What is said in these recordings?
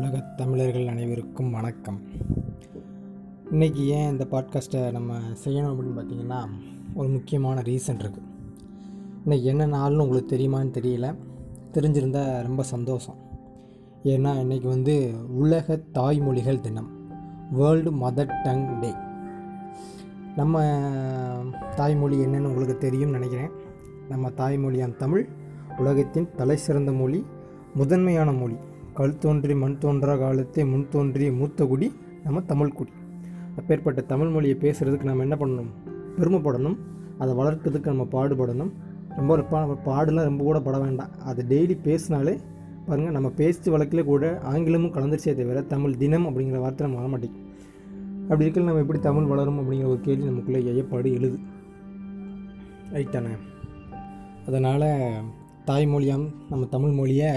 உலகத் தமிழர்கள் அனைவருக்கும் வணக்கம். இன்றைக்கி ஏன் இந்த பாட்காஸ்ட்டை நம்ம செய்யணும் அப்படின்னு பார்த்திங்கன்னா ஒரு முக்கியமான ரீசன் இருக்குது. இன்றைக்கி என்ன நாள்னு உங்களுக்கு தெரியுமான்னு தெரியல, தெரிஞ்சிருந்தால் ரொம்ப சந்தோஷம். ஏன்னா இன்றைக்கி உலக தாய்மொழிகள் தினம், வேர்ல்டு மதர் டங் டே. நம்ம தாய்மொழி என்னென்னு உங்களுக்கு தெரியும்னு நினைக்கிறேன். நம்ம தாய்மொழியான் தமிழ் உலகத்தின் தலை சிறந்த மொழி, முதன்மையான மொழி. கல் தோன்றி மண் தோன்றா காலத்தை முன் தோன்றிய மூத்த குடி நம்ம தமிழ் குடி. அப்பேற்பட்ட தமிழ் மொழியை பேசுகிறதுக்கு நம்ம என்ன பண்ணணும்? பெருமைப்படணும். அதை வளர்க்கிறதுக்கு நம்ம பாடுபடணும். ரொம்ப பாடுலாம் ரொம்ப கூட பட வேண்டாம். அதை டெய்லி பேசினாலே பாருங்கள், நம்ம பேச்சு வழக்கில் கூட ஆங்கிலமும் கலந்துருச்சே தவிர தமிழ் தினம் அப்படிங்கிற வார்த்தை நம்ம வர மாட்டேங்குது. அப்படி இருக்க நம்ம எப்படி தமிழ் வளரும் அப்படிங்கிற ஒரு கேள்வி நமக்குள்ளே ஐயப்பாடு எழுது. ரைட்டானே, அதனால் தாய்மொழியாம் நம்ம தமிழ் மொழியை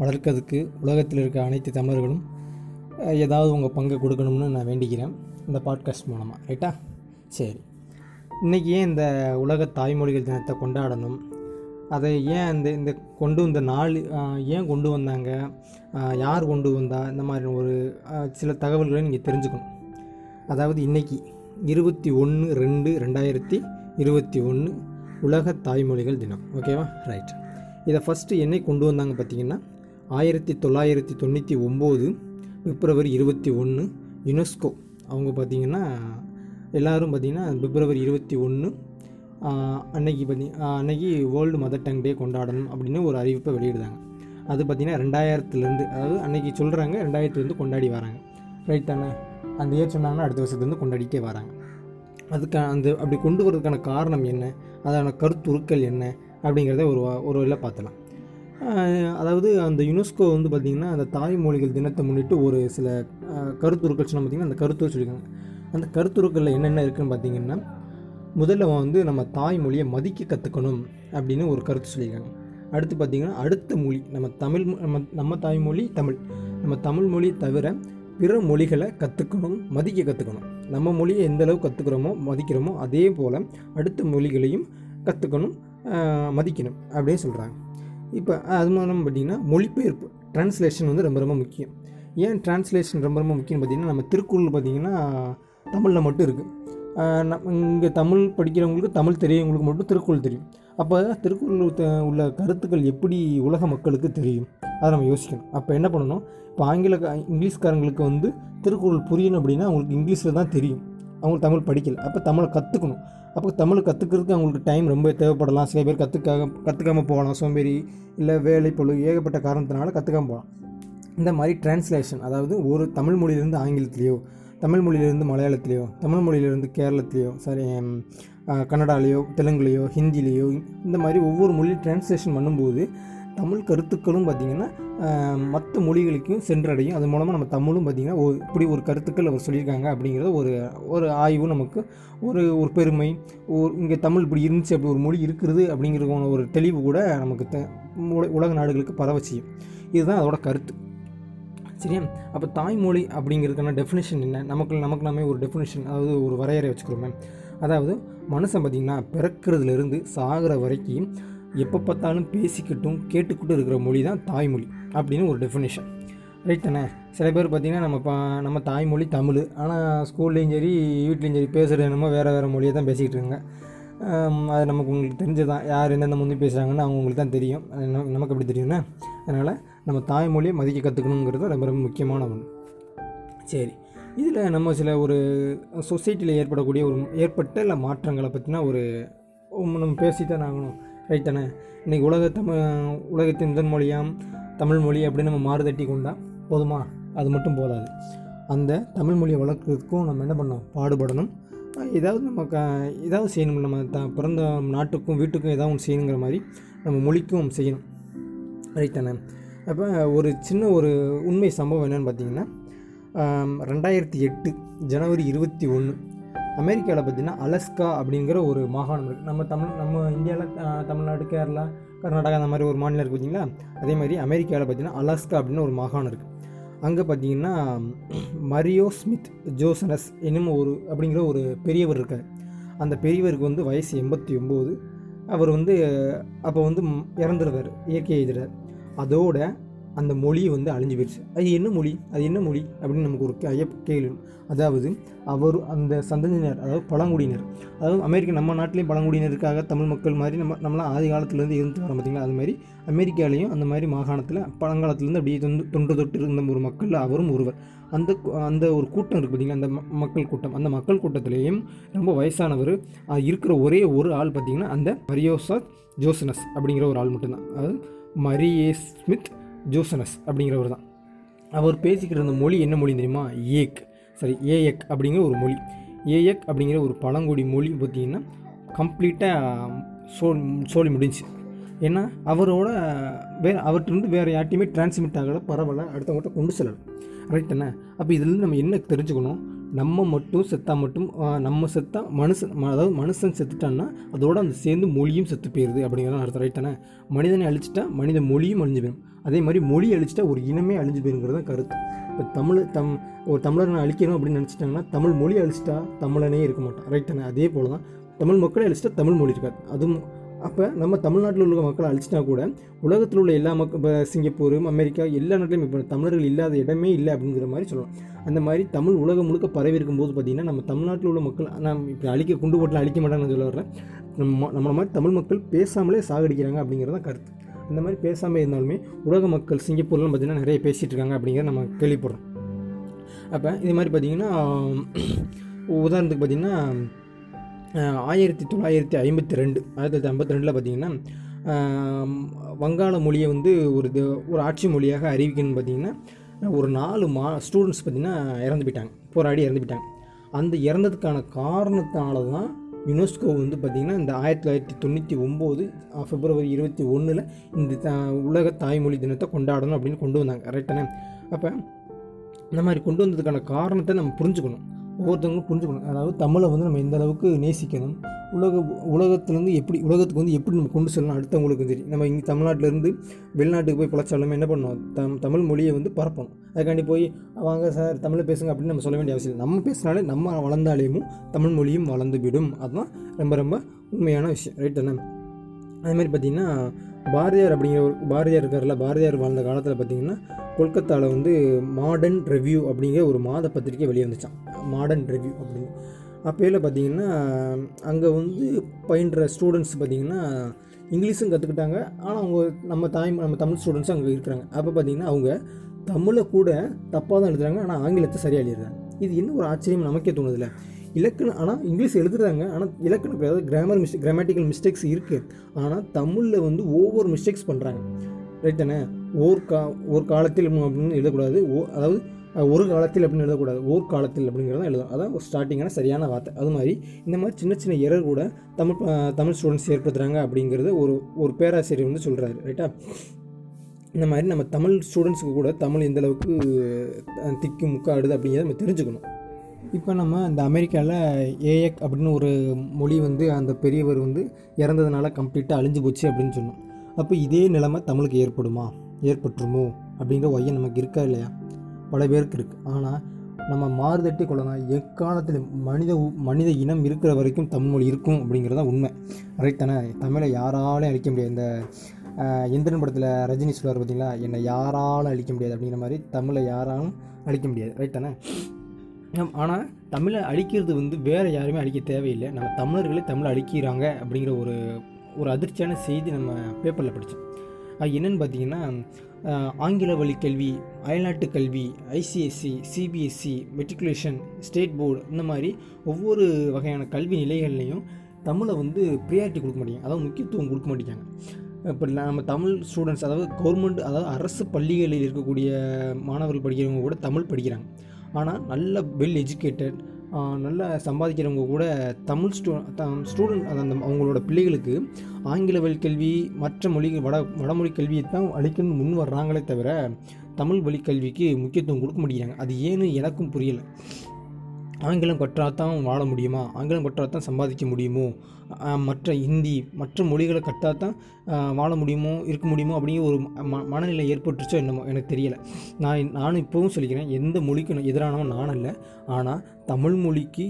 வளர்க்கிறதுக்கு உலகத்தில் இருக்க அனைத்து தமிழர்களும் ஏதாவது உங்கள் பங்கை கொடுக்கணும்னு நான் வேண்டிக்கிறேன் இந்த பாட்காஸ்ட் மூலமாக. ரைட்டா, சரி. இன்றைக்கி ஏன் இந்த உலக தாய்மொழிகள் தினத்தை கொண்டாடணும், அதை ஏன் இந்த கொண்டு வந்த நாள் ஏன் கொண்டு வந்தாங்க, யார் கொண்டு வந்தா, இந்த மாதிரி ஒரு சில தகவல்களை நீங்கள் தெரிஞ்சுக்கணும். அதாவது இன்றைக்கி 21/2/2021 உலக தாய்மொழிகள் தினம். ஓகேவா, ரைட். இதை ஃபஸ்ட்டு என்னை கொண்டு வந்தாங்க பார்த்திங்கன்னா 1999 பிப்ரவரி 21 யுனெஸ்கோ. அவங்க பார்த்திங்கன்னா எல்லோரும் பார்த்திங்கன்னா பிப்ரவரி 21 அன்னைக்கு வேர்ல்டு மதர் டங் டே கொண்டாடணும் அப்படின்னு ஒரு அறிவிப்பை வெளியிடுறாங்க. அது பார்த்திங்கன்னா 2000-லேருந்து, அதாவது அன்றைக்கி சொல்கிறாங்க 2000-லேருந்து கொண்டாடி வராங்க. ரைட் தானே, அந்த ஏர் சொன்னாங்கன்னா அடுத்த வருஷத்துலேருந்து கொண்டாடிட்டே வராங்க. அப்படி கொண்டு வரதுக்கான காரணம் என்ன, அதான கருத்துருக்கள் என்ன அப்படிங்கிறத ஒரு வழியில் பார்த்துலாம். அதாவது அந்த யுனெஸ்கோ பார்த்திங்கன்னா அந்த தாய்மொழிகள் தினத்தை முன்னிட்டு ஒரு சில கருத்துருக்கள் சொன்னால் பார்த்திங்கன்னா அந்த கருத்துரு சொல்லியிருக்காங்க. அந்த கருத்துருக்களில் என்னென்ன இருக்குதுன்னு பார்த்திங்கன்னா, முதல்ல நம்ம தாய்மொழியை மதிக்க கற்றுக்கணும் அப்படின்னு ஒரு கருத்து சொல்லியிருக்காங்க. அடுத்து பார்த்திங்கன்னா அடுத்த மொழி நம்ம தமிழ், நம்ம தாய்மொழி தமிழ், நம்ம தமிழ் மொழி தவிர பிற மொழிகளை கற்றுக்கணும், மதிக்க கற்றுக்கணும். நம்ம மொழியை எந்தளவுக்கு கற்றுக்கிறோமோ மதிக்கிறோமோ அதே போல் அடுத்த மொழிகளையும் கற்றுக்கணும், மதிக்கணும் அப்படின்னு சொல்கிறாங்க. இப்போ அது மூலம் பார்த்திங்கன்னா மொழிபெயர்ப்பு, டிரான்ஸ்லேஷன் ரொம்ப ரொம்ப முக்கியம். ஏன் டிரான்ஸ்லேஷன் ரொம்ப ரொம்ப முக்கியம்னு பார்த்திங்கன்னா, நம்ம திருக்குறள் பார்த்திங்கன்னா தமிழில் மட்டும் இருக்குது. இங்கே தமிழ் படிக்கிறவங்களுக்கு, தமிழ் தெரியவங்களுக்கு மட்டும் திருக்குறள் தெரியும். அப்போ திருக்குறள் உள்ள கருத்துக்கள் எப்படி உலக மக்களுக்கு தெரியும், அதை நம்ம யோசிக்கணும். அப்போ என்ன பண்ணணும், இப்போ இங்கிலீஷ்காரங்களுக்கு திருக்குறள் புரியணும் அப்படின்னா அவங்களுக்கு இங்கிலீஷில் தான் தெரியும், அவங்களுக்கு தமிழ் படிக்கலை. அப்போ தமிழை கற்றுக்கணும். அப்போ தமிழ் கற்றுக்கிறதுக்கு அவங்களுக்கு டைம் ரொம்ப தேவைப்படலாம். சில பேர் கற்றுக்காமல் போகலாம், சோம்பேறி இல்லை வேலைப்பளு ஏகப்பட்ட காரணத்தினால கற்றுக்காமல் போகலாம். இந்த மாதிரி டிரான்ஸ்லேஷன், அதாவது ஒரு தமிழ் மொழியிலேருந்து ஆங்கிலத்திலேயோ, தமிழ் மொழியிலேருந்து மலையாளத்திலேயோ, தமிழ் மொழியிலேருந்து கேரளத்திலேயோ, சாரி கன்னடாலேயோ, தெலுங்குலேயோ, ஹிந்திலேயோ, இந்த மாதிரி ஒவ்வொரு மொழியும் டிரான்ஸ்லேஷன் பண்ணும்போது தமிழ் கருத்துக்களும் பார்த்திங்கன்னா மற்ற மொழிகளுக்கும் சென்றடையும். அது மூலமாக நம்ம தமிழும் பார்த்திங்கன்னா இப்படி ஒரு கருத்துக்கள் அவர் சொல்லியிருக்காங்க அப்படிங்கிறது ஒரு ஆய்வு, நமக்கு ஒரு பெருமை, இங்கே தமிழ் இப்படி இருந்துச்சு, அப்படி ஒரு மொழி இருக்கிறது அப்படிங்கிற ஒரு தெளிவு கூட நமக்கு உலக நாடுகளுக்கு பரவ செய்யும். இதுதான் அதோட கருத்து. சரியா, அப்போ தாய்மொழி அப்படிங்கிறதுக்கான டெஃபினேஷன் என்ன, நமக்கு நாமே ஒரு டெஃபினேஷன், அதாவது ஒரு வரையறை வச்சுக்கிறோமே. அதாவது மனுஷன் பார்த்திங்கன்னா பிறக்கிறதுலேருந்து சாகிற வரைக்கும் எப்போ பார்த்தாலும் பேசிக்கிட்டும் கேட்டுக்கிட்டும் இருக்கிற மொழி தான் தாய்மொழி அப்படின்னு ஒரு டெஃபினேஷன். ரைட் தானே. சில பேர் பார்த்திங்கன்னா நம்ம தாய்மொழி தமிழ், ஆனால் ஸ்கூல்லேயும் சரி வீட்லேயும் சரி பேசுகிற என்னமோ வேறு வேறு மொழியை தான் பேசிக்கிட்டு இருக்காங்க. அது உங்களுக்கு தெரிஞ்சதான், யார் எந்தெந்த மொழி பேசுகிறாங்கன்னு அவங்களுக்கு தான் தெரியும். நமக்கு எப்படி தெரியும்னா, அதனால் நம்ம தாய்மொழியை மதிக்க கற்றுக்கணுங்கிறது ரொம்ப ரொம்ப முக்கியமான ஒன்று. சரி, இதில் நம்ம சில ஒரு சொசைட்டியில் ஏற்படக்கூடிய ஏற்பட்ட இல்லை மாற்றங்களை பற்றினா நம்ம பேசித்தான் ஆகணும். ரைட் தானே. இன்றைக்கி உலகத்தின் முதன் மொழியாம் தமிழ் மொழி அப்படின்னு நம்ம மாறு தட்டி கொண்டா போதுமா? அது மட்டும் போதாது. அந்த தமிழ் மொழியை வளர்க்குறதுக்கும் நம்ம என்ன பண்ணணும், பாடுபடணும். ஏதாவது நம்ம ஏதாவது செய்யணும். நம்ம பிறந்த நாட்டுக்கும் வீட்டுக்கும் ஏதாவது ஒன்று செய்யணுங்கிற மாதிரி நம்ம மொழிக்கும் செய்யணும். ரைட் தானே. அப்போ ஒரு சின்ன ஒரு உண்மை சம்பவம் என்னென்னு பார்த்திங்கன்னா, 2008 ஜனவரி 21 அமெரிக்காவில் பார்த்திங்கன்னா அலஸ்கா அப்படிங்கிற ஒரு மாகாணம் இருக்குது. நம்ம இந்தியாவில் தமிழ்நாடு, கேரளா, கர்நாடகா அந்த மாதிரி ஒரு மாநிலம் இருக்குது பார்த்திங்களா. அதே மாதிரி அமெரிக்காவில் பார்த்திங்கன்னா அலஸ்கா அப்படின்னு ஒரு மாகாணம் இருக்குது. அங்கே பார்த்திங்கன்னா மரியோ ஸ்மித் ஜோசனஸ் என்னமோ அப்படிங்கிற ஒரு பெரியவர் இருக்கார். அந்த பெரியவருக்கு வயசு 89. அவர் அப்போ இறந்துருக்கார், இயற்கை எழுதுறார். அதோடு அந்த மொழி வந்து அழிஞ்சு போயிடுச்சு. அது என்ன மொழி அப்படின்னு நமக்கு ஒரு கேள்வி. அதாவது அவர் அந்த சந்ததியினர், அதாவது பழங்குடியினர், அதாவது அமெரிக்கா, நம்ம நாட்டிலையும் பழங்குடியினருக்காக தமிழ் மக்கள் மாதிரி நம்மளாம் ஆதி காலத்துலேருந்து இருந்து வரோம் பார்த்திங்களா. அது மாதிரி அமெரிக்காலையும் அந்த மாதிரி மாகாணத்தில் பழங்காலத்துலேருந்து அப்படியே தொன்று தொட்டு இருந்த ஒரு மக்கள் அவரும் ஒருவர். அந்த ஒரு கூட்டம் இருக்குது பார்த்திங்கன்னா, அந்த மக்கள் கூட்டத்திலேயும் ரொம்ப வயசானவர் இருக்கிற ஒரே ஒரு ஆள் பார்த்திங்கன்னா அந்த மரியோசா ஜோசனஸ் அப்படிங்கிற ஒரு ஆள் மட்டும்தான். அதாவது மரியே ஸ்மித் ஜோசனஸ் அப்படிங்கிறவர் தான். அவர் பேசிக்கிற அந்த மொழி என்ன மொழி தெரியுமா? ஏஎக் அப்படிங்கிற ஒரு மொழி. ஏஎக் அப்படிங்கிற ஒரு பழங்குடி மொழி பார்த்திங்கன்னா கம்ப்ளீட்டாக சோழி முடிஞ்சு. ஏன்னா அவரோட அவர்கிட்ட வேறு யார்ட்டையுமே டிரான்ஸ்மிட் ஆகல, பரவாயில்ல, அடுத்தவங்கள்ட்ட கொண்டு செல்லலாம். ரைட் தானே? அப்போ இதில் நம்ம என்ன தெரிஞ்சுக்கணும்? நம்ம செத்தா மனுஷன் செத்துட்டான்னா அதோடு அந்த சேர்ந்து மொழியும் செத்து போயிடுது அப்படிங்கிறதான் அர்த்தம். ரைட் தானே? மனிதனை அழிச்சிட்டா மனித மொழியும் அழிஞ்சு போயிடும். அதே மாதிரி மொழி அழிச்சிட்டா ஒரு இனமே அழிஞ்சு போயிருங்கிறதான் கருத்து. இப்போ தமிழனை அழிக்கணும் அப்படின்னு நினச்சிட்டாங்கன்னா தமிழ் மொழி அழிச்சிட்டா தமிழனே இருக்க மாட்டான். ரைட் தானே? அதே போல் தான் தமிழ் மக்களை அழிச்சிட்டா தமிழ் மொழி இருக்காது. அதுவும் அப்போ நம்ம தமிழ்நாட்டில் உள்ள மக்களை அழிச்சினா கூட உலகத்தில் உள்ள எல்லா மக்கள், இப்போ சிங்கப்பூர், அமெரிக்கா, எல்லா நாட்டிலையும் இப்போ தமிழர்கள் இல்லாத இடமே இல்லை அப்படிங்கிற மாதிரி சொல்லலாம். அந்த மாதிரி தமிழ் உலகம் முழுக்க பரவி இருக்கும்போது பார்த்திங்கன்னா நம்ம தமிழ்நாட்டில் உள்ள மக்கள் நான் இப்போ குண்டு போட்டில் அழிக்க மாட்டாங்கன்னு சொல்ல வர்றேன். நம்மளை மாதிரி தமிழ் மக்கள் பேசாமலே சாகடிக்கிறாங்க அப்படிங்கிறதான் கருத்து. அந்த மாதிரி பேசாமல் இருந்தாலுமே உலக மக்கள் சிங்கப்பூர்லாம் பார்த்திங்கன்னா நிறைய பேசிகிட்டு இருக்காங்க அப்படிங்கிற நம்ம கேள்விப்படுறோம். அப்போ இதே மாதிரி பார்த்திங்கன்னா உதாரணத்துக்கு பார்த்திங்கன்னா 1952 பார்த்திங்கன்னா வங்காள மொழியை வந்து ஒரு ஆட்சி மொழியாக அறிவிக்கணும்னு பார்த்திங்கன்னா ஒரு 4 ஸ்டூடெண்ட்ஸ் பார்த்திங்கன்னா போராடி இறந்து போயிட்டாங்க. அந்த இறந்ததுக்கான காரணத்தினால தான் யுனெஸ்கோ வந்து பார்த்திங்கன்னா இந்த 1999 ஃபெப்ரவரி 21 இந்த உலக தாய்மொழி தினத்தை கொண்டாடணும் அப்படின்னு கொண்டு வந்தாங்க. ரைட்டானே? அப்போ இந்த மாதிரி கொண்டு வந்ததுக்கான காரணத்தை நம்ம புரிஞ்சுக்கணும், ஒவ்வொருத்தவங்களும் புரிஞ்சுக்கணும். அதாவது தமிழை வந்து நம்ம எந்த அளவுக்கு நேசிக்கணும், உலகத்துலேருந்து உலகத்துக்கு வந்து எப்படி நம்ம கொண்டு செல்லணும் அடுத்தவங்களுக்கும் சரி. நம்ம இங்கே தமிழ்நாட்டிலேருந்து வெளிநாட்டுக்கு போய் பிழைச்சாலுமே என்ன பண்ணணும்? தமிழ் மொழியை வந்து பரப்பணும். அதுக்காண்டி போய் வாங்க சார் தமிழை பேசுங்க அப்படின்னு நம்ம சொல்ல வேண்டிய அவசியம் இல்லை. நம்ம பேசினாலே நம்ம வளர்ந்தாலேயும் தமிழ் மொழியும் வளர்ந்து விடும். அதுதான் ரொம்ப ரொம்ப உண்மையான விஷயம். ரைட் தானே? அதேமாதிரி பார்த்திங்கன்னா பாரதியார் இருக்கார்ல, பாரதியார் வாழ்ந்த காலத்தில் பார்த்திங்கன்னா கொல்கத்தாவில் வந்து மாடர்ன் ரிவ்யூ அப்படிங்கிற ஒரு மாத பத்திரிகை வெளியே வந்துச்சான். மாடர்ன் ரிவ்யூ அப்படின்னு அப்போயில பார்த்திங்கன்னா அங்கே வந்து பயின்ற ஸ்டூடெண்ட்ஸ் பார்த்திங்கன்னா இங்கிலீஷும் கற்றுக்கிட்டாங்க. ஆனால் அவங்க நம்ம தமிழ் ஸ்டூடெண்ட்ஸும் அங்கே இருக்கிறாங்க. அப்போ பார்த்திங்கன்னா அவங்க தமிழை கூட தப்பாக தான் எழுதுறாங்க, ஆனால் ஆங்கிலத்தை சரியாக எழுதுறாங்க. இது இன்னும் ஒரு ஆச்சரியம் நமக்கே தோணுதில்ல. ஆனால் இங்கிலீஷ் எழுதுறாங்க, ஆனால் இலக்கணம், அதாவது கிராமட்டிக்கல் மிஸ்டேக்ஸ் இருக்குது, ஆனால் தமிழில் வந்து ஒவ்வொரு மிஸ்டேக்ஸ் பண்ணுறாங்க. ரைட் தானே? ஒரு காலத்தில் அப்படின்னு எழுதக்கூடாது, அதாவது ஒரு காலத்தில் அப்படின்னு எழுதக்கூடாது, ஓர் காலத்தில் அப்படிங்கிறதான் எழுதும். அதான் ஒரு ஸ்டார்டிங்கான சரியான வார்த்தை. அது மாதிரி இந்த மாதிரி சின்ன எரர் கூட தமிழ் ஸ்டூடெண்ட்ஸ் ஏற்படுத்துகிறாங்க அப்படிங்கிறது ஒரு பேராசிரியர் வந்து சொல்கிறாரு. ரைட்டா? இந்த மாதிரி நம்ம தமிழ் ஸ்டூடெண்ட்ஸுக்கு கூட தமிழ் எந்தளவுக்கு திக்கு முக்காடுது அப்படிங்கிறத நம்ம தெரிஞ்சுக்கணும். இப்போ நம்ம இந்த அமெரிக்காவில் ஏஎக் அப்படின்னு ஒரு மொழி வந்து அந்த பெரியவர் வந்து இறந்ததுனால கம்ப்ளீட்டாக அழிஞ்சு போச்சு அப்படின்னு சொன்னோம். அப்போ இதே நிலைமை தமிழுக்கு ஏற்பட்டுருமோ அப்படிங்கிற ஒய்யம் நமக்கு இருக்கா இல்லையா? பல பேருக்கு இருக்குது. ஆனால் நம்ம மாறுதட்டி கொள்ளலாம். எக்காலத்தில் மனித இனம் இருக்கிற வரைக்கும் தமிழ்மொழி இருக்கும் அப்படிங்கிறதான் உண்மை. ரைட் தானே? தமிழை யாராலையும் அழிக்க முடியாது. இந்த எந்திரன் படத்தில் ரஜினி சொல்வார் பார்த்திங்களா, என்னை யாராலும் அழிக்க முடியாது அப்படிங்கிற மாதிரி தமிழை யாராலும் அழிக்க முடியாது. ரைட் தானே? ஆனால் தமிழை அழிக்கிறது வந்து வேறு யாருமே அழிக்க தேவையில்லை. நம்ம தமிழர்களே தமிழை அழிக்கிறாங்க அப்படிங்கிற ஒரு அதிர்ச்சியான செய்தி நம்ம பேப்பரில் படித்தோம். அது என்னென்னு பார்த்திங்கன்னா ஆங்கில வழி கல்வி, அயல்நாட்டு கல்வி, ICSE, CBSE, matriculation, state board, இந்த மாதிரி ஒவ்வொரு வகையான கல்வி நிலைகள்லையும் தமிழை வந்து ப்ரியாரிட்டி கொடுக்க மாட்டேங்க, அதாவது முக்கியத்துவம் கொடுக்க மாட்டேங்காங்க. இப்போ நம்ம தமிழ் ஸ்டூடெண்ட்ஸ், அதாவது கவர்மெண்ட், அதாவது அரசு பள்ளிகளில் இருக்கக்கூடிய மாணவர்கள் படிக்கிறவங்க கூட தமிழ் படிக்கிறாங்க. ஆனால் நல்ல வெல் எஜுகேட்டட், நல்லா சம்பாதிக்கிறவங்க கூட தமிழ் ஸ்டூடெண்ட் அந்த அவங்களோட பிள்ளைகளுக்கு ஆங்கில வழி கல்வி, மற்ற மொழிகள், வடமொழி கல்வியை தான் அளிக்கணும்னு முன் வர்றாங்களே தவிர தமிழ் வழி கல்விக்கு முக்கியத்துவம் கொடுக்க முடியாங்க. அது ஏன்னு எனக்கும் புரியலை. ஆங்கிலம் கற்றாத்தான் வாழ முடியுமா? ஆங்கிலம் கற்றாத்தான் சம்பாதிக்க முடியுமோ? மற்ற ஹிந்தி, மற்ற மொழிகளை கற்றாத்தான் வாழ முடியுமோ, இருக்க முடியுமோ அப்படிங்கிற ஒரு மனநிலை ஏற்பட்டுருச்சோ என்னமோ எனக்கு தெரியலை. நானும் இப்போவும் சொல்லிக்கிறேன், எந்த மொழிக்கும் எதிரானவன் நான் இல்லை. ஆனால் தமிழ் மொழிக்கு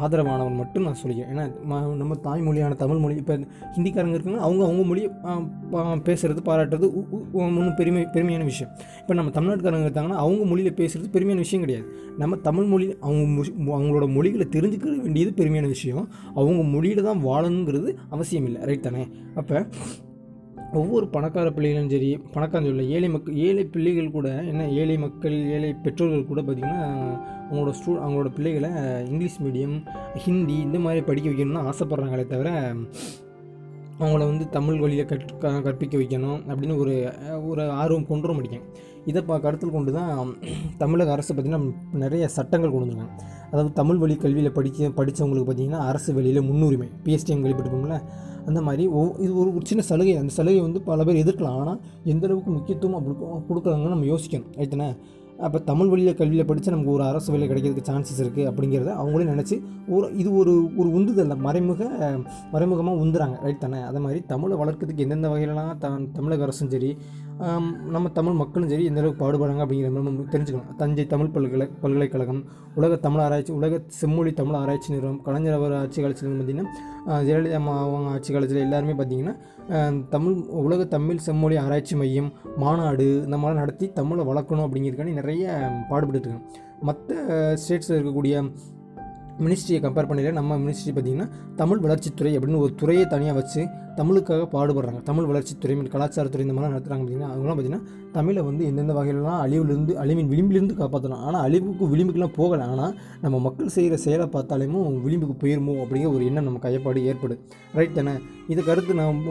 ஆதரவானவன் மட்டும் நான் சொல்லிக்கிறேன். ஏன்னா நம்ம தாய்மொழியான தமிழ் மொழி, இப்போ ஹிந்திக்காரங்க இருக்குன்னா அவங்க அவங்க மொழியை பேசுகிறது பாராட்டுறது ஒன்றும் பெருமையான விஷயம். இப்போ நம்ம தமிழ்நாட்டுக்காரங்க இருக்காங்கன்னா அவங்க மொழியில் பேசுகிறது பெருமையான விஷயம் கிடையாது. நம்ம தமிழ் மொழி அவங்களோட மொழிகளை தெரிஞ்சுக்க வேண்டியது பெருமையான விஷயம். அவங்க மொழியில் தான் வாழணுங்கிறது அவசியம் இல்லை, ரைட் தானே? அப்போ ஒவ்வொரு பணக்கார பிள்ளைகளும் சரி, பணக்காரன் சொல்ல ஏழை பிள்ளைகள் கூட, என்ன ஏழை மக்கள், ஏழை பெற்றோர்கள் கூட பார்த்திங்கன்னா அவங்களோட பிள்ளைகளை இங்கிலீஷ் மீடியம், ஹிந்தி இந்த மாதிரி படிக்க வைக்கணும்னு ஆசைப்பட்றாங்களே தவிர அவங்கள வந்து தமிழ் வழியில் கற்பிக்க வைக்கணும் அப்படின்னு ஒரு ஆர்வம் கொண்டு வர மாட்டேங்க. இதை கருத்தில் கொண்டு தான் தமிழக அரசு பார்த்திங்கன்னா நிறைய சட்டங்கள் கொண்டு வந்துருக்காங்க. அதாவது தமிழ் வழி கல்வியில் படித்தவங்களுக்கு பார்த்திங்கன்னா அரசு வழியில் முன்னுரிமை, பிஎஸ்டிஎம் வெளிப்பட்டிருக்கோம்ல, அந்த மாதிரி இது ஒரு சின்ன சலுகை. அந்த சலுகையை வந்து பல பேர் எதிர்க்கலாம், ஆனால் எந்தளவுக்கு முக்கியத்துவம் அப்படி கொடுக்குறாங்கன்னு நம்ம யோசிக்கணும், ரைட்டானே? அப்போ தமிழ் வழியில் கல்வியில் படித்து நமக்கு ஒரு அரசு வேலை கிடைக்கிறதுக்கு சான்சஸ் இருக்குது அப்படிங்கிறத அவங்களே நினச்சி இது ஒரு உந்துதல், மறைமுகமாக உந்துறாங்க, ரைட் தானே? அதே மாதிரி தமிழை வளர்க்கிறதுக்கு எந்தெந்த வகையிலலாம் தமிழக அரசும் சரி நம்ம தமிழ் மக்களும் சரி எந்தளவுக்கு பாடுபடுறாங்க அப்படிங்கிற மாதிரி நம்ம தெரிஞ்சுக்கணும். தஞ்சை தமிழ் பல்கலைக்கழகம், உலக செம்மொழி தமிழ் ஆராய்ச்சி நிறுவனம், கலைஞர் அவர் ஆட்சி காலத்தில் பார்த்திங்கன்னா, ஜெயலலிதா அவங்க ஆட்சி காலத்தில் எல்லாருமே பார்த்திங்கன்னா உலக தமிழ் செம்மொழி ஆராய்ச்சி மையம், மாநாடு இந்த மாதிரி நடத்தி தமிழை வளர்க்கணும் அப்படிங்கிறதுக்கான நிறைய பாடுபட்டுருக்காங்க. மற்ற ஸ்டேட்ஸில் இருக்கக்கூடிய மினிஸ்ட்ரியை கம்பேர் பண்ணிடல, நம்ம மினிஸ்ட்ரி பார்த்திங்கன்னா தமிழ் வளர்ச்சித்துறை அப்படின்னு ஒரு துறையை தனியாக வச்சு தமிழுக்காக பாடுபடுறாங்க. தமிழ் வளர்ச்சித்துறை, கலாச்சாரத்துறை இந்த மாதிரிலாம் நடத்துகிறாங்க. பார்த்திங்கன்னா அவங்களாம் பார்த்திங்கன்னா தமிழை வந்து எந்தெந்த வகையிலலாம் அழிவின் விளிம்பிலிருந்து காப்பாற்றலாம். ஆனால் விளிம்புக்குலாம் போகலாம். ஆனால் நம்ம மக்கள் செய்கிற செயலை பார்த்தாலேமோ விளிம்புக்கு போயிருமோ அப்படிங்கிற ஒரு எண்ணம் நம்ம கையப்பாடு ஏற்படும், ரைட் தானே? இதை கருத்து நம்ம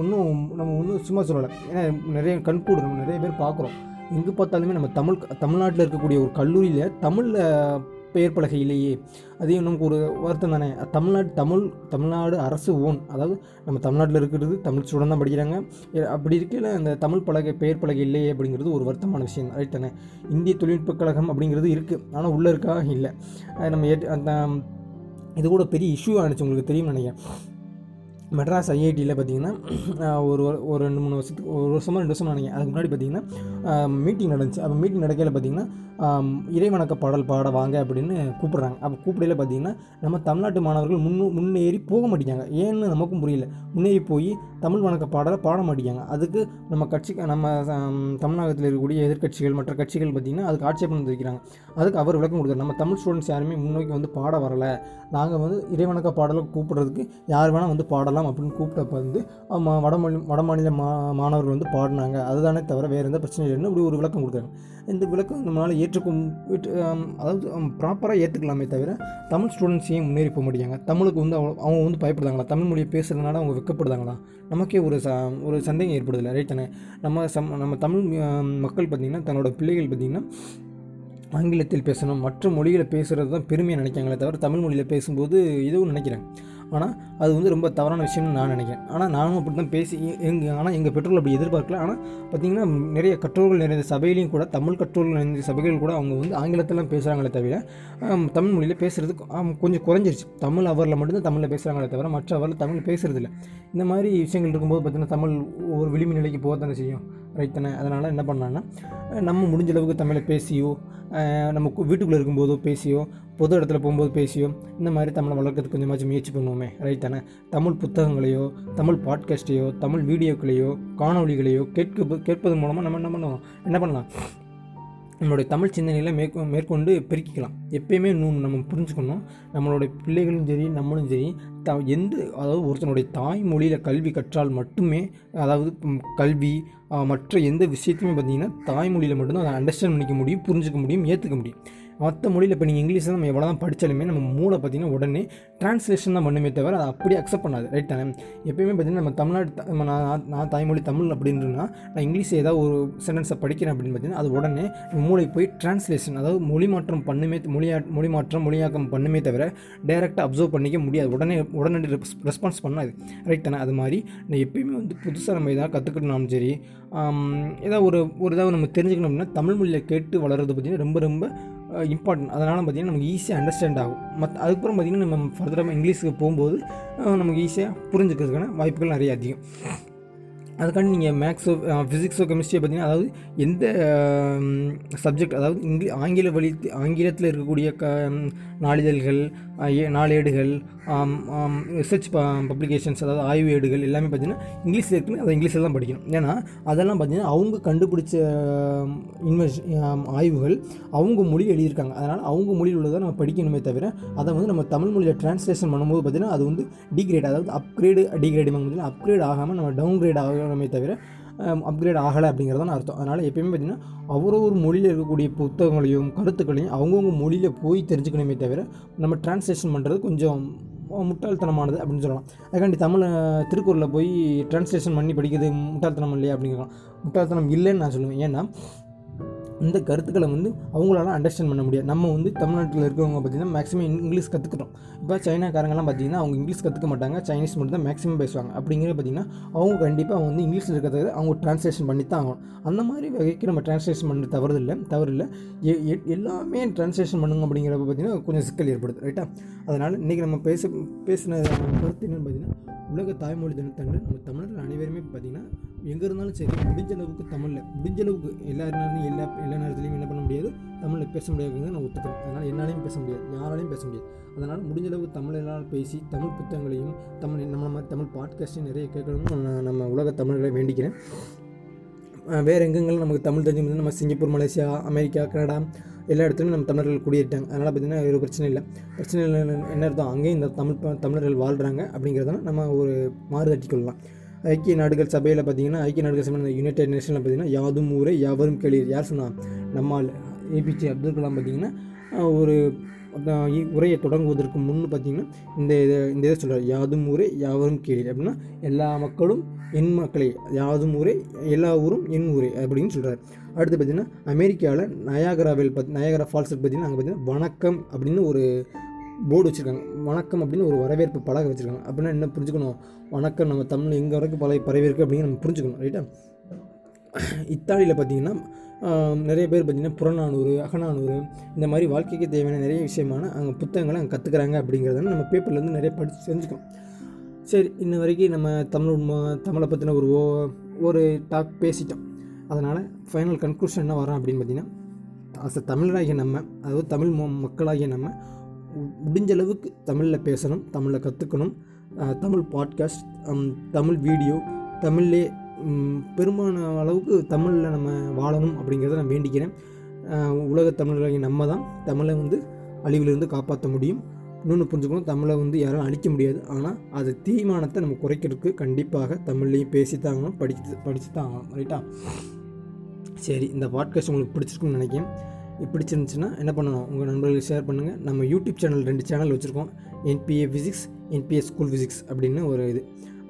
ஒன்றும் சும்மா சொல்லலை. ஏன்னா நிறைய கண்கூடு நம்ம நிறைய பேர் பார்க்குறோம். எங்கே பார்த்தாலுமே நம்ம தமிழ்நாட்டில் இருக்கக்கூடிய ஒரு கல்லூரியில் தமிழில் பெயர் பலகை இல்லையே, அதையும் நமக்கு ஒரு வருத்தம் தானே. தமிழ்நாடு அரசு ஓன், அதாவது நம்ம தமிழ்நாட்டில் இருக்கிறது தமிழ் ஸ்டூடெண்ட் தான் படிக்கிறாங்க. அப்படி இருக்கையில் அந்த தமிழ் பெயர் பலகை இல்லையே அப்படிங்கிறது ஒரு வருத்தமான விஷயம், ரைட் தானே? இந்திய தொழில்நுட்பக் கழகம் அப்படிங்கிறது இருக்குது, ஆனால் உள்ளே இருக்கா இல்லை. இது கூட பெரிய இஷ்யூ ஆனிச்சு, உங்களுக்கு தெரியும்னு நினைக்கிறேன். மெட்ராஸ் ஐஐடியில் பார்த்திங்கன்னா ஒரு 2 வருஷமாக நினைக்கிறேன். அதுக்கு முன்னாடி பார்த்திங்கன்னா மீட்டிங் நடந்துச்சு. அப்போ மீட்டிங் நடக்கையில் பார்த்திங்கன்னா இறைவணக்க பாடல் பாட வாங்க அப்படின்னு கூப்பிட்றாங்க. அப்போ கூப்பிடையில் பார்த்திங்கன்னா நம்ம தமிழ்நாட்டு மாணவர்கள் முன்னேறி போக மாட்டேங்காங்க. ஏன்னு நமக்கும் புரியல. முன்னேறி போய் தமிழ் வணக்க பாடலை பாட மாட்டேங்காங்க. அதுக்கு நம்ம தமிழகத்தில் இருக்கக்கூடிய எதிர்க்கட்சிகள், மற்ற கட்சிகள் பார்த்திங்கன்னா அதுக்கு ஆட்சேபம் தெரிவிக்கிறாங்க. அதுக்கு அவர் விளக்கம் கொடுக்குறாரு, நம்ம தமிழ் ஸ்டூடெண்ட்ஸ் யாருமே முன்னோக்கி வந்து பாட வரலை, நாங்கள் வந்து இறைவணக்க பாடலை கூப்பிட்றதுக்கு யார் வேணால் வந்து பாடலாம் அப்படின்னு கூப்பிட்டப்ப வந்து வடமாநில மாணவர்கள் வந்து பாடினாங்க, அதுதானே தவிர வேறு எந்த பிரச்சனையும் இல்லைன்னு இப்படி ஒரு விளக்கம் கொடுத்தாங்க. இந்த விளக்கம் நம்மளால் அதாவது ப்ராப்பராக ஏற்றுக்கலாமே தவிர தமிழ் ஸ்டூடெண்ட்ஸையும் முன்னேறி போக மாட்டேங்காங்க. தமிழுக்கு வந்து அவங்க வந்து பயப்படுதாங்களா? தமிழ் மொழியை பேசுகிறதுனால அவங்க வெக்கப்படுதாங்களா? நமக்கே ஒரு சந்தேகம் ஏற்படுதில்லை, ரைட் தானே? நம்ம தமிழ் மக்கள் பார்த்திங்கன்னா தன்னோட பிள்ளைகள் பார்த்திங்கன்னா ஆங்கிலத்தில் பேசணும், மற்ற மொழிகளை பேசுகிறது தான் பெருமையாக நினைக்காங்களே தவிர தமிழ் மொழியில் பேசும்போது இதுவும் நினைக்கிறாங்க. ஆனால் அது வந்து ரொம்ப தவறான விஷயம்னு நான் நினைக்கிறேன். ஆனால் நானும் அப்படி தான் எங்கள் பெற்றோர்கள் அப்படி எதிர்பார்க்கல. ஆனால் பார்த்திங்கன்னா நிறைய கற்றோர்கள் நிறைந்த சபையிலையும் கூட, தமிழ் கற்றோர்கள் நிறைந்த சபைகள் கூட அவங்க வந்து ஆங்கிலத்திலாம் பேசுகிறாங்களே தவிர தமிழ் மொழியில் பேசுகிறது கொஞ்சம் குறைஞ்சிருச்சு. தமிழ் அவரில் மட்டும்தான் தமிழில் பேசுகிறாங்களே தவிர மற்ற அவரில் தமிழ் பேசுகிறதில்ல. இந்த மாதிரி விஷயங்கள் இருக்கும்போது பார்த்திங்கன்னா தமிழ் ஒரு விளிம்பு நிலைக்கு போக தானே செய்யும், ரைட் தானே? அதனால் என்ன பண்ணலான்னா நம்ம முடிஞ்ச அளவுக்கு தமிழை பேசியோ, நம்ம வீட்டுக்குள்ளே இருக்கும்போதோ பேசியோ, பொது இடத்துல போகும்போது பேசியோ இந்த மாதிரி தமிழை வளர்க்கறதுக்கு கொஞ்சமாச்சும் முயற்சி பண்ணுவோமே, ரைட் தானே? தமிழ் புத்தகங்களையோ, தமிழ் பாட்காஸ்ட்டையோ, தமிழ் வீடியோக்களையோ, காணொலிகளையோ கேட்பது மூலமாக நம்ம என்ன பண்ணலாம் நம்மளுடைய தமிழ் சிந்தனைகளை மேற்கொண்டு பெருக்கிக்கலாம். எப்பயுமே நம்ம புரிஞ்சுக்கணும், நம்மளுடைய பிள்ளைகளும் சரி நம்மளும் சரி அதாவது ஒருத்தனுடைய தாய்மொழியில் கல்வி கற்றால் மட்டுமே, அதாவது கல்வி மற்ற எந்த விஷயத்தையுமே பார்த்திங்கன்னா தாய்மொழியில் மட்டும்தான் அதை அண்டர்ஸ்டாண்ட் பண்ணிக்க முடியும், புரிஞ்சுக்க முடியும், ஏற்றுக்க முடியும். மற்ற மொழியில் இப்போ நீங்கள் இங்கிலீஷில் நம்ம எவ்வளோ தான் படித்தாலுமே நம்ம மூளை பார்த்திங்கன்னா உடனே ட்ரான்ஸ்லேஷன் தான் பண்ணுமே தவிர அதை அப்படியே அக்செப்ட் பண்ணாது, ரைட் தானே? எப்பயுமே பார்த்திங்கன்னா நம்ம தமிழ்நாடு நான் தாய்மொழி தமிழ் அப்படின்னா நான் இங்கிலீஷில் ஏதாவது ஒரு சென்டென்ஸை படிக்கிறேன் அப்படின்னு பார்த்திங்கன்னா அது உடனே மூளை போய் ட்ரான்ஸ்லேஷன், அதாவது மொழியாக்கம் பண்ணுமே தவிர டைரெக்டாக அப்சர்வ் பண்ணிக்க முடியாது, உடனடி ரெஸ்பான்ஸ் பண்ணாது, ரைட் தானே? அது மாதிரி நான் எப்பயுமே வந்து புதுசாக நம்ம எதாவது கற்றுக்கிட்டோம்னாலும் சரி, ஏதாவது நம்ம தெரிஞ்சுக்கணும் அப்படின்னா தமிழ் மொழியில் கேட்டு வளர்கிறது பார்த்திங்கன்னா ரொம்ப ரொம்ப இம்பார்ட்டன்ட். அதனால் பார்த்திங்கன்னா நமக்கு ஈஸியாக அண்டர்ஸ்டாண்ட் ஆகும். அதுக்கப்புறம் பார்த்திங்கன்னா நம்ம ஃபர்தராக இங்கிலீஷுக்கு போகும்போது நமக்கு ஈஸியாக புரிஞ்சுக்கிறதுக்கான வாய்ப்புகள் நிறைய அதிகம். அதுக்காண்டி நீங்கள் மேக்ஸோ, ஃபிசிக்ஸோ, கெமிஸ்ட்ரியோ பார்த்திங்கன்னா அதாவது எந்த சப்ஜெக்ட், அதாவது ஆங்கிலத்தில் இருக்கக்கூடிய நாளிதழ்கள், நாளேடுகள், ரிசர்ச் பப்ளிகேஷன்ஸ், அதாவது ஆய்வு ஏடுகள் எல்லாமே பார்த்திங்கன்னா இங்கிலீஷில் இருக்குன்னு அதை இங்கிலீஷில் தான் படிக்கணும். ஏன்னா அதெல்லாம் பார்த்திங்கன்னா அவங்க கண்டுபிடிச்ச ஆய்வுகள் அவங்க மொழியில் எழுதியிருக்காங்க. அதனால் அவங்க மொழியில் உள்ளதை நம்ம படிக்கணுமே தவிர அதை வந்து நம்ம தமிழ் மொழியில் ட்ரான்ஸ்லேஷன் பண்ணும்போது பார்த்திங்கன்னா அது வந்து டிகிரேட், அதாவது அப்கிரேடு டிகிரேடிங் பார்த்திங்கன்னா அப்கிரேட் ஆகாமல் நம்ம டவுன்கிரேட் ஆகணுமே தவிர அப்கிரேட் ஆகலை அப்படிங்கிறதான் அர்த்தம். அதனால் எப்பயுமே பார்த்திங்கன்னா அவரொரு மொழியில் இருக்கக்கூடிய புத்தகங்களையும் கருத்துக்களையும் அவங்கவுங்க மொழியில் போய் தெரிஞ்சுக்கணுமே தவிர நம்ம டிரான்ஸ்லேஷன் பண்ணுறது கொஞ்சம் முட்டாள்தனமானது அப்படின்னு சொல்லலாம். அதுக்காண்டி தமிழ் திருக்குறளில் போய் டிரான்ஸ்லேஷன் பண்ணி படிக்கிறது முட்டாள்தனம் இல்லையா அப்படிங்கிறலாம். முட்டாள்தனம் இல்லைன்னு நான் சொல்லுவேன். ஏன்னா இந்த கருத்துக்களை வந்து அவங்களால அண்டர்ஸ்டாண்ட் பண்ண முடியாது. நம்ம வந்து தமிழ்நாட்டில் இருக்கிறவங்க பார்த்திங்கன்னா மேக்ஸிமம் இங்கிலீஷ் கற்றுக்கிட்டோம். இப்போ சைனாக்காரங்கெல்லாம் பார்த்திங்கன்னா அவங்க இங்கிலீஷ் கற்றுக்க மாட்டாங்க, சைனீஸ் மட்டும் தான் மேக்ஸிமம் பேசுவாங்க. அப்படிங்கிறது பார்த்திங்கன்னா அவங்க கண்டிப்பாக அவங்க வந்து இங்கிலீஷில் இருக்கிறத அவங்க டிரான்ஸ்லேஷன் பண்ணி தான் ஆகணும். அந்த மாதிரி வகைக்கு நம்ம டிரான்ஸ்லேஷன் பண்ணுறது தவறு இல்லை எல்லாமே டிரான்ஸ்லேஷன் பண்ணுங்க அப்படிங்கிறப்ப பார்த்திங்கன்னா கொஞ்சம் சிக்கல் ஏற்படுது, ரைட்டா? அதனால் இன்றைக்கி நம்ம பேசின கருத்து என்னென்னு பார்த்திங்கன்னா, உலக தாய்மொழி தினத்தன்று நம்ம தமிழர்கள் அனைவருமே பார்த்திங்கன்னா எங்கே இருந்தாலும் சரி முடிஞ்சளவுக்கு தமிழில் முடிஞ்சளவுக்கு எல்லா நேரத்துலையும் என்ன பண்ண முடியாது, தமிழில் பேச முடியாதுங்கிறத நான் ஒத்துக்கிறேன். அதனால் என்னாலையும் பேச முடியாது, யாராலையும் பேச முடியாது. அதனால் முடிஞ்சளவுக்கு தமிழெல்லாம் பேசி தமிழ் புத்தகங்களையும் தமிழ் நம்மள மாதிரி தமிழ் பாட்காஸ்ட்டையும் நிறைய கேட்கணும்னு நம்ம உலக தமிழர்களை வேண்டிக்கிறேன். வேறு எங்கெங்கெல்லாம் நமக்கு தமிழ் தெரிஞ்சு நம்ம சிங்கப்பூர், மலேசியா, அமெரிக்கா, கனடா எல்லா இடத்துலையும் நம்ம தமிழர்கள் கூடியிருக்காங்க. அதனால் பார்த்திங்கன்னா ஒரு பிரச்சனை இல்லை என்ன அர்த்தம், அங்கேயும் இந்த தமிழர்கள் வாழ்கிறாங்க அப்படிங்கிறதால நம்ம ஒரு மாறுதட்டி கொள்ளலாம். ஐக்கிய நாடுகள் சபையில் பார்த்திங்கன்னா, ஐக்கிய நாடுகள் சபையில் யுனைடெட் நேஷனில் பார்த்திங்கன்னா யாதும் ஊரே யாவரும் கேளீர் யார் சொன்னால் நம்மால் ஏபிஜே அப்துல் கலாம் பார்த்திங்கன்னா ஒரு உரையை தொடங்குவதற்கு முன்னு பார்த்திங்கன்னா இந்த இதை சொல்கிறார், யாதும் ஊரே யாவரும் கேளீர் அப்படின்னா எல்லா மக்களும் என் மக்களே, யாதும் ஊரே எல்லா ஊரும் என் ஊரே அப்படின்னு சொல்கிறார். அடுத்து பார்த்திங்கன்னா அமெரிக்காவில் நயாகரா ஃபால்ஸில் பார்த்திங்கன்னா அங்கே பார்த்திங்கன்னா வணக்கம் அப்படின்னு ஒரு போர்டு வச்சுருக்காங்க. வணக்கம் அப்படின்னு ஒரு வரவேற்பு பலகை வச்சுருக்காங்க. அப்படின்னா என்ன புரிஞ்சுக்கணும், வணக்கம் நம்ம தமிழ் எங்கே வரைக்கும் பரவிருக்கு அப்படின்னு நம்ம புரிஞ்சுக்கணும், ரைட்டா? இத்தாலியில் பார்த்திங்கன்னா நிறைய பேர் பார்த்திங்கன்னா புறநானூறு, அகநானூறு இந்த மாதிரி வாழ்க்கைக்கு தேவையான நிறைய விஷயமான அங்கே புத்தகங்களை அங்கே கற்றுக்குறாங்க அப்படிங்கிறத நம்ம பேப்பர்லேருந்து நிறைய படித்து தெரிஞ்சுக்கணும். சரி, இன்ன வரைக்கும் நம்ம தமிழை பற்றின ஒரு டாக் பேசிட்டோம். அதனால் ஃபைனல் கன்க்ளூஷன் என்ன வரோம் அப்படின்னு பார்த்திங்கன்னா, அஸ் அ தமிழராகிய நம்ம, அதாவது தமிழ் மக்களாகிய நம்ம முடிஞ்சளவுக்கு தமிழில் பேசணும், தமிழில் கற்றுக்கணும். தமிழ் பாட்காஸ்ட், தமிழ் வீடியோ, தமிழ்லே பெரும்பாலான அளவுக்கு தமிழில் நம்ம வாழணும் அப்படிங்கிறத நான் வேண்டிக்கிறேன். உலக தமிழராகிய நம்ம தான் தமிழை வந்து அழிவிலிருந்து காப்பாற்ற முடியும். இன்னொன்று புரிஞ்சுக்கணும், தமிழை வந்து யாரும் அழிக்க முடியாது. ஆனால் அது தீமானத்தை நம்ம குறைக்கிறதுக்கு கண்டிப்பாக தமிழ்லையும் பேசித்தாங்கணும், படித்து தான் ஆகணும், ரைட்டா? சரி, இந்த பாட்காஸ்ட் உங்களுக்கு பிடிச்சிருக்குன்னு நினைக்கிறேன். பிடிச்சிருந்துச்சுன்னா என்ன பண்ணணும், உங்கள் நண்பர்களுக்கு ஷேர் பண்ணுங்கள். நம்ம யூடியூப் சேனல் 2 சேனல் வச்சுருக்கோம், NBA physics, NBA school physics அப்படின்னு ஒரு இது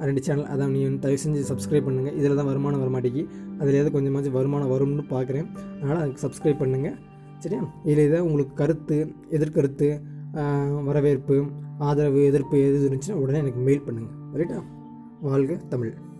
2 சேனல். அதை நீங்கள் தயவு செஞ்சு சப்ஸ்கிரைப் பண்ணுங்கள். இதில் தான் வருமானம் வரமாட்டேங்கி, அதில் ஏதாவது கொஞ்சமாச்சும் வருமானம் வரும்னு பார்க்குறேன். அதனால் அதுக்கு சப்ஸ்கிரைப் பண்ணுங்கள், சரியா? இதில் ஏதாவது உங்களுக்கு கருத்து, எதிர்கருத்து, வரவேற்பு, ஆதரவு, எதிர்ப்பு எது இருந்துச்சுன்னா உடனே எனக்கு மெயில் பண்ணுங்கள், ரைட்டா? வாழ்க தமிழ்.